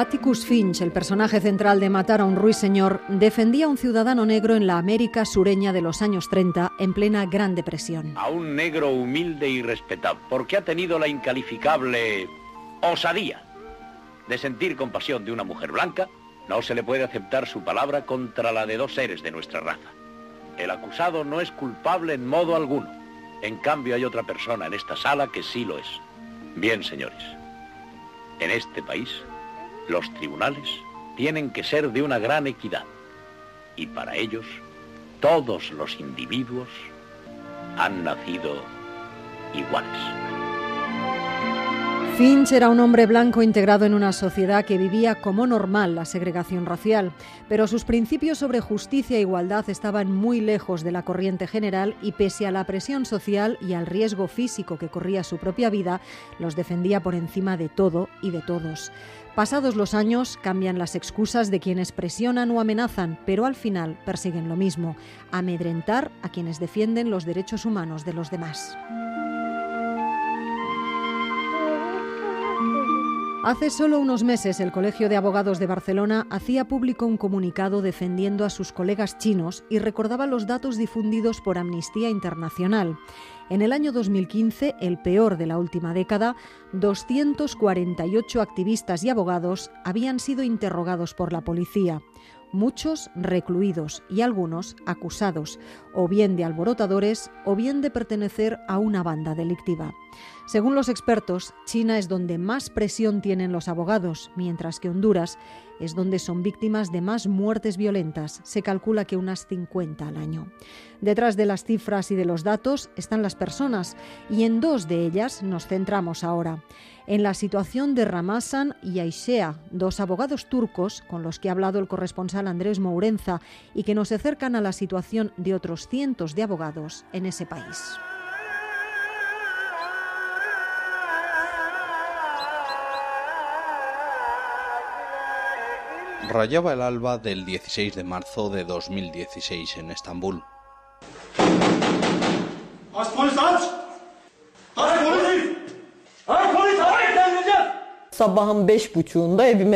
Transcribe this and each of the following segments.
Atticus Finch, el personaje central de Matar a un ruiseñor, defendía a un ciudadano negro en la América sureña de los años 30, en plena Gran Depresión. A un negro humilde y respetable, porque ha tenido la incalificable osadía de sentir compasión de una mujer blanca, no se le puede aceptar su palabra contra la de dos seres de nuestra raza. El acusado no es culpable en modo alguno. En cambio, hay otra persona en esta sala que sí lo es. Bien, señores, en este país los tribunales tienen que ser de una gran equidad, y para ellos todos los individuos han nacido iguales. Finch era un hombre blanco integrado en una sociedad que vivía como normal la segregación racial, pero sus principios sobre justicia e igualdad estaban muy lejos de la corriente general, y pese a la presión social y al riesgo físico que corría su propia vida, los defendía por encima de todo y de todos. Pasados los años, cambian las excusas de quienes presionan o amenazan, pero al final persiguen lo mismo: amedrentar a quienes defienden los derechos humanos de los demás. Hace solo unos meses, el Colegio de Abogados de Barcelona hacía público un comunicado defendiendo a sus colegas chinos y recordaba los datos difundidos por Amnistía Internacional. En el año 2015, el peor de la última década, 248 activistas y abogados habían sido interrogados por la policía, muchos recluidos y algunos acusados, o bien de alborotadores o bien de pertenecer a una banda delictiva. Según los expertos, China es donde más presión tienen los abogados, mientras que Honduras es donde son víctimas de más muertes violentas. Se calcula que unas 50 al año. Detrás de las cifras y de los datos están las personas, y en dos de ellas nos centramos ahora: en la situación de Ramazan y Ayşe, dos abogados turcos con los que ha hablado el corresponsal Andrés Mourenza y que nos acercan a la situación de otros cientos de abogados en ese país. Rayaba el alba del 16 de marzo de 2016 en Estambul.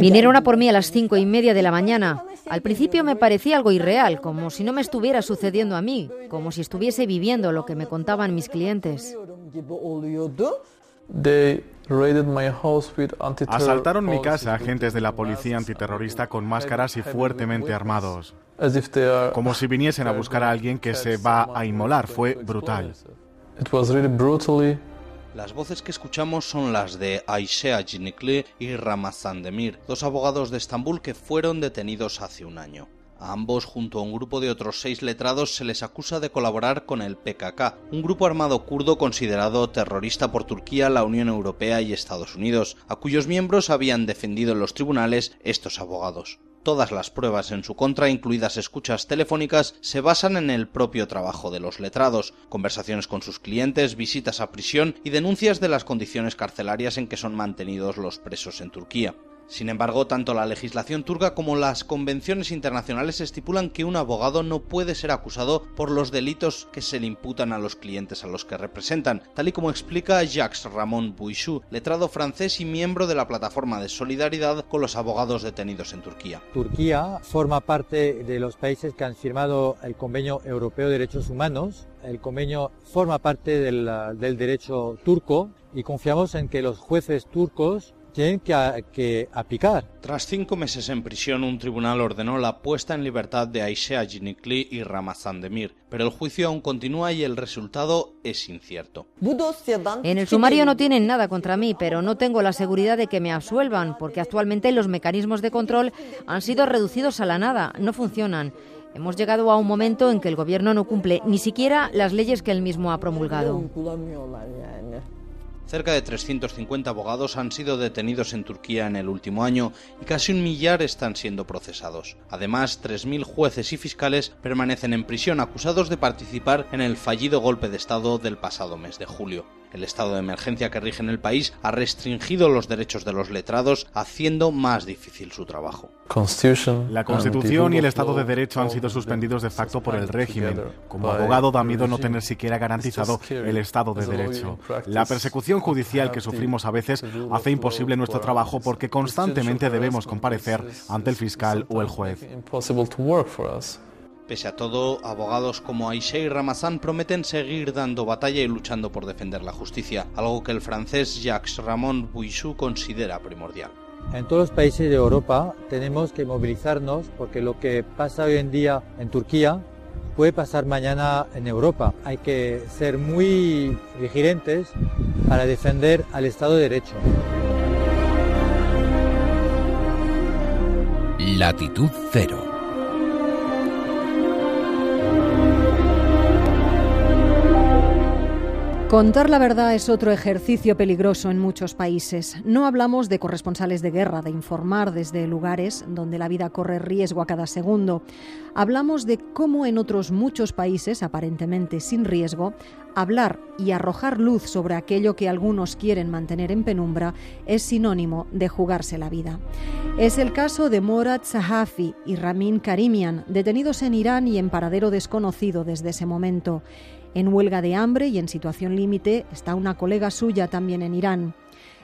Vinieron a por mí a las 5:30 de la mañana. Al principio me parecía algo irreal, como si no me estuviera sucediendo a mí, como si estuviese viviendo lo que me contaban mis clientes. Asaltaron mi casa agentes de la policía antiterrorista con máscaras y fuertemente armados, como si viniesen a buscar a alguien que se va a inmolar. Fue brutal. Las voces que escuchamos son las de Ayşe Çinikli y Ramazan Demir, dos abogados de Estambul que fueron detenidos hace un año. A ambos, junto a un grupo de otros 6 letrados, se les acusa de colaborar con el PKK, un grupo armado kurdo considerado terrorista por Turquía, la Unión Europea y Estados Unidos, a cuyos miembros habían defendido en los tribunales estos abogados. Todas las pruebas en su contra, incluidas escuchas telefónicas, se basan en el propio trabajo de los letrados: conversaciones con sus clientes, visitas a prisión y denuncias de las condiciones carcelarias en que son mantenidos los presos en Turquía. Sin embargo, tanto la legislación turca como las convenciones internacionales estipulan que un abogado no puede ser acusado por los delitos que se le imputan a los clientes a los que representan, tal y como explica Jacques Ramon Bouichoux, letrado francés y miembro de la plataforma de solidaridad con los abogados detenidos en Turquía. Turquía forma parte de los países que han firmado el Convenio Europeo de Derechos Humanos. El convenio forma parte del derecho turco, y confiamos en que los jueces turcos tienen que aplicar. Tras 5 meses en prisión, un tribunal ordenó la puesta en libertad de Ayşe Çinikli y Ramazan Demir, pero el juicio aún continúa y el resultado es incierto. En el sumario no tienen nada contra mí, pero no tengo la seguridad de que me absuelvan, porque actualmente los mecanismos de control han sido reducidos a la nada, no funcionan. Hemos llegado a un momento en que el gobierno no cumple ni siquiera las leyes que él mismo ha promulgado. Cerca de 350 abogados han sido detenidos en Turquía en el último año y casi 1.000 están siendo procesados. Además, 3.000 jueces y fiscales permanecen en prisión acusados de participar en el fallido golpe de Estado del pasado mes de julio. El estado de emergencia que rige en el país ha restringido los derechos de los letrados, haciendo más difícil su trabajo. La Constitución y el Estado de Derecho han sido suspendidos de facto por el régimen. Como abogado da miedo no tener siquiera garantizado el Estado de Derecho. La persecución judicial que sufrimos a veces hace imposible nuestro trabajo porque constantemente debemos comparecer ante el fiscal o el juez. Pese a todo, abogados como Ayşe y Ramazan prometen seguir dando batalla y luchando por defender la justicia, algo que el francés Jacques Ramon Bouichoux considera primordial. En todos los países de Europa tenemos que movilizarnos porque lo que pasa hoy en día en Turquía puede pasar mañana en Europa. Hay que ser muy vigilante para defender al Estado de Derecho. Latitud Cero. Contar la verdad es otro ejercicio peligroso en muchos países. No hablamos de corresponsales de guerra, de informar desde lugares donde la vida corre riesgo a cada segundo. Hablamos de cómo en otros muchos países, aparentemente sin riesgo, hablar y arrojar luz sobre aquello que algunos quieren mantener en penumbra es sinónimo de jugarse la vida. Es el caso de Morad Sahafi y Ramin Karimian, detenidos en Irán y en paradero desconocido desde ese momento. En huelga de hambre y en situación límite está una colega suya también en Irán.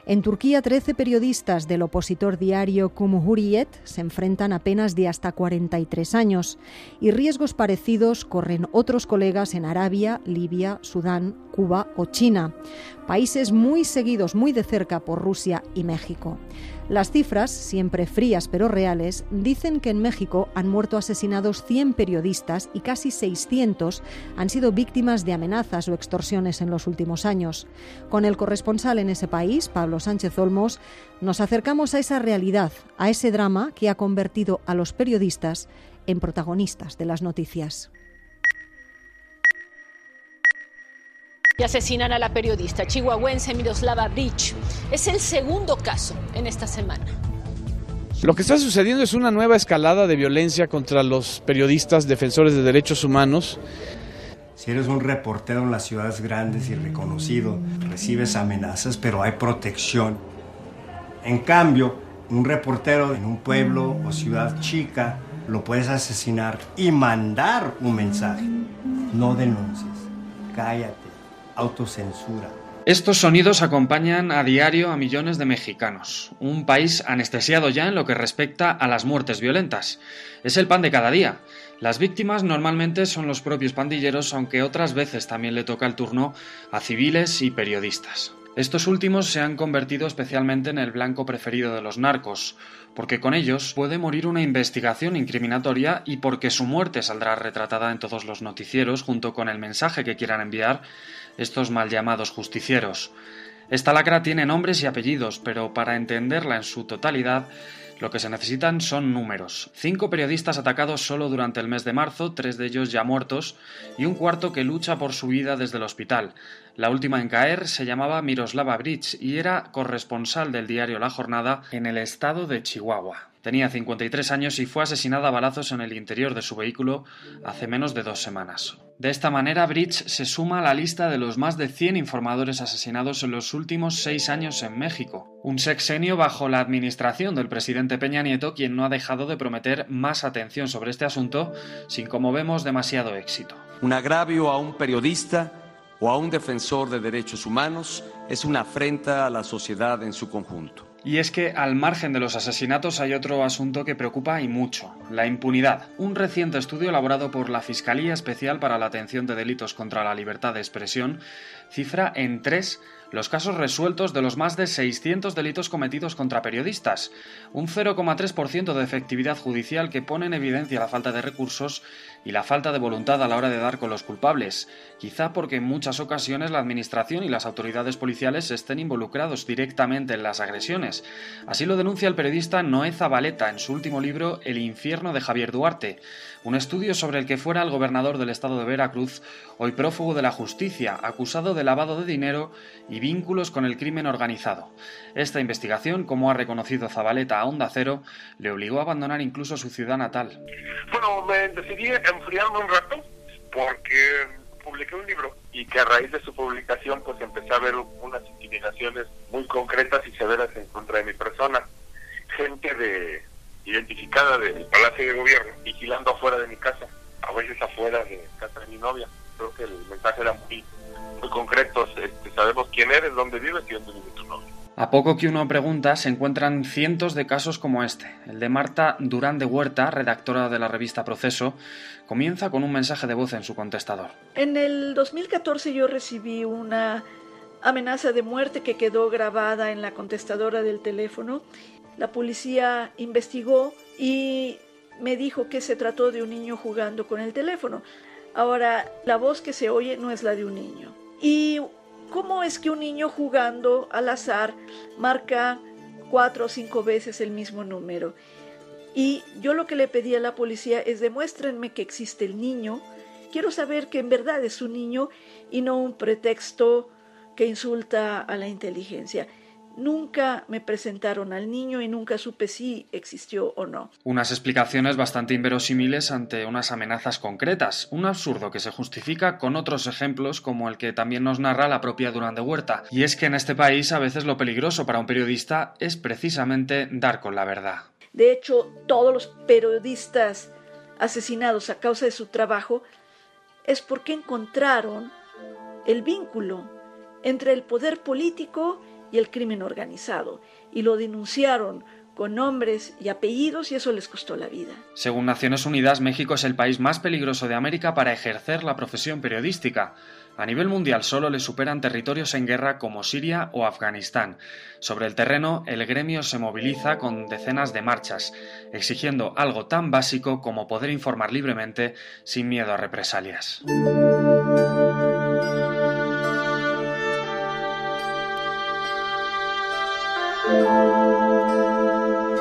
En Turquía, 13 periodistas del opositor diario Cumhuriyet se enfrentan a penas de hasta 43 años. Y riesgos parecidos corren otros colegas en Arabia, Libia, Sudán, Cuba o China. Países muy seguidos muy de cerca por Rusia y México. Las cifras, siempre frías pero reales, dicen que en México han muerto asesinados 100 periodistas y casi 600 han sido víctimas de amenazas o extorsiones en los últimos años. Con el corresponsal en ese país, Pablo Sánchez Olmos, nos acercamos a esa realidad, a ese drama que ha convertido a los periodistas en protagonistas de las noticias. Y asesinan a la periodista chihuahuense Miroslava Breach. Es el segundo caso en esta semana. Lo que está sucediendo es una nueva escalada de violencia contra los periodistas defensores de derechos humanos. Si eres un reportero en las ciudades grandes y reconocido, recibes amenazas, pero hay protección. En cambio, un reportero en un pueblo o ciudad chica lo puedes asesinar y mandar un mensaje. No denuncies, cállate. Autocensura. Estos sonidos acompañan a diario a millones de mexicanos, un país anestesiado ya en lo que respecta a las muertes violentas. Es el pan de cada día. Las víctimas normalmente son los propios pandilleros, aunque otras veces también le toca el turno a civiles y periodistas. Estos últimos se han convertido especialmente en el blanco preferido de los narcos, porque con ellos puede morir una investigación incriminatoria y porque su muerte saldrá retratada en todos los noticieros junto con el mensaje que quieran enviar estos mal llamados justicieros. Esta lacra tiene nombres y apellidos, pero para entenderla en su totalidad, lo que se necesitan son números. 5 periodistas atacados solo durante el mes de marzo, 3 de ellos ya muertos, y un cuarto que lucha por su vida desde el hospital. La última en caer se llamaba Miroslava Breach y era corresponsal del diario La Jornada en el estado de Chihuahua. Tenía 53 años y fue asesinada a balazos en el interior de su vehículo hace menos de 2 semanas. De esta manera, Breach se suma a la lista de los más de 100 informadores asesinados en los últimos 6 años en México. Un sexenio bajo la administración del presidente Peña Nieto, quien no ha dejado de prometer más atención sobre este asunto, sin, como vemos, demasiado éxito. Un agravio a un periodista o a un defensor de derechos humanos es una afrenta a la sociedad en su conjunto. Y es que, al margen de los asesinatos, hay otro asunto que preocupa y mucho: la impunidad. Un reciente estudio elaborado por la Fiscalía Especial para la Atención de Delitos contra la Libertad de Expresión cifra en 3 los casos resueltos de los más de 600 delitos cometidos contra periodistas, un 0,3% de efectividad judicial que pone en evidencia la falta de recursos y la falta de voluntad a la hora de dar con los culpables, quizá porque en muchas ocasiones la administración y las autoridades policiales estén involucrados directamente en las agresiones. Así lo denuncia el periodista Noé Zabaleta en su último libro El infierno de Javier Duarte, un estudio sobre el que fuera el gobernador del estado de Veracruz, hoy prófugo de la justicia, acusado de lavado de dinero y vínculos con el crimen organizado. Esta investigación, como ha reconocido Zabaleta a Onda Cero, le obligó a abandonar incluso su ciudad natal. Bueno, me decidí enfriarme un rato porque publiqué un libro y que a raíz de su publicación pues empecé a ver unas intimidaciones muy concretas y severas en contra de mi persona. Gente identificada del Palacio de Gobierno, vigilando afuera de mi casa, a veces afuera de casa de mi novia. Creo que el mensaje era muy concreto, sabemos quién eres, dónde vives y dónde vive tu novia. A poco que uno pregunta, se encuentran cientos de casos como este. El de Marta Durán de Huerta, redactora de la revista Proceso, comienza con un mensaje de voz en su contestador. En el 2014 yo recibí una amenaza de muerte que quedó grabada en la contestadora del teléfono. La policía investigó y me dijo que se trató de un niño jugando con el teléfono. Ahora, la voz que se oye no es la de un niño. ¿Y cómo es que un niño jugando al azar marca 4 o 5 veces el mismo número? Y yo lo que le pedí a la policía es: demuéstrenme que existe el niño. Quiero saber que en verdad es un niño y no un pretexto que insulta a la inteligencia. Nunca me presentaron al niño y nunca supe si existió o no. Unas explicaciones bastante inverosímiles ante unas amenazas concretas. Un absurdo que se justifica con otros ejemplos como el que también nos narra la propia Durán de Huerta. Y es que en este país a veces lo peligroso para un periodista es precisamente dar con la verdad. De hecho, todos los periodistas asesinados a causa de su trabajo es porque encontraron el vínculo entre el poder político y el crimen organizado, y lo denunciaron con nombres y apellidos, y eso les costó la vida. Según Naciones Unidas, México es el país más peligroso de América para ejercer la profesión periodística. A nivel mundial solo le superan territorios en guerra como Siria o Afganistán. Sobre el terreno, el gremio se moviliza con decenas de marchas, exigiendo algo tan básico como poder informar libremente sin miedo a represalias.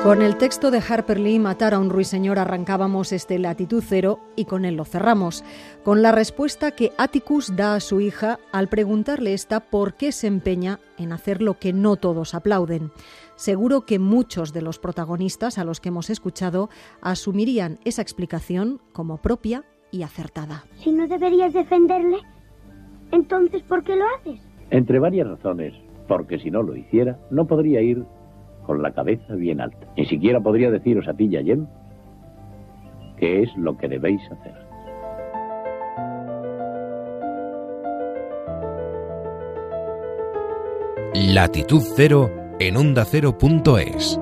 Con el texto de Harper Lee, Matar a un ruiseñor, arrancábamos este Latitud Cero y con él lo cerramos, con la respuesta que Atticus da a su hija al preguntarle esta por qué se empeña en hacer lo que no todos aplauden. Seguro que muchos de los protagonistas a los que hemos escuchado asumirían esa explicación como propia y acertada. Si no deberías defenderle, entonces ¿por qué lo haces? Entre varias razones, porque si no lo hiciera, no podría ir con la cabeza bien alta. Ni siquiera podría deciros a ti y a Jem qué es lo que debéis hacer. Latitud Cero en OndaCero.es.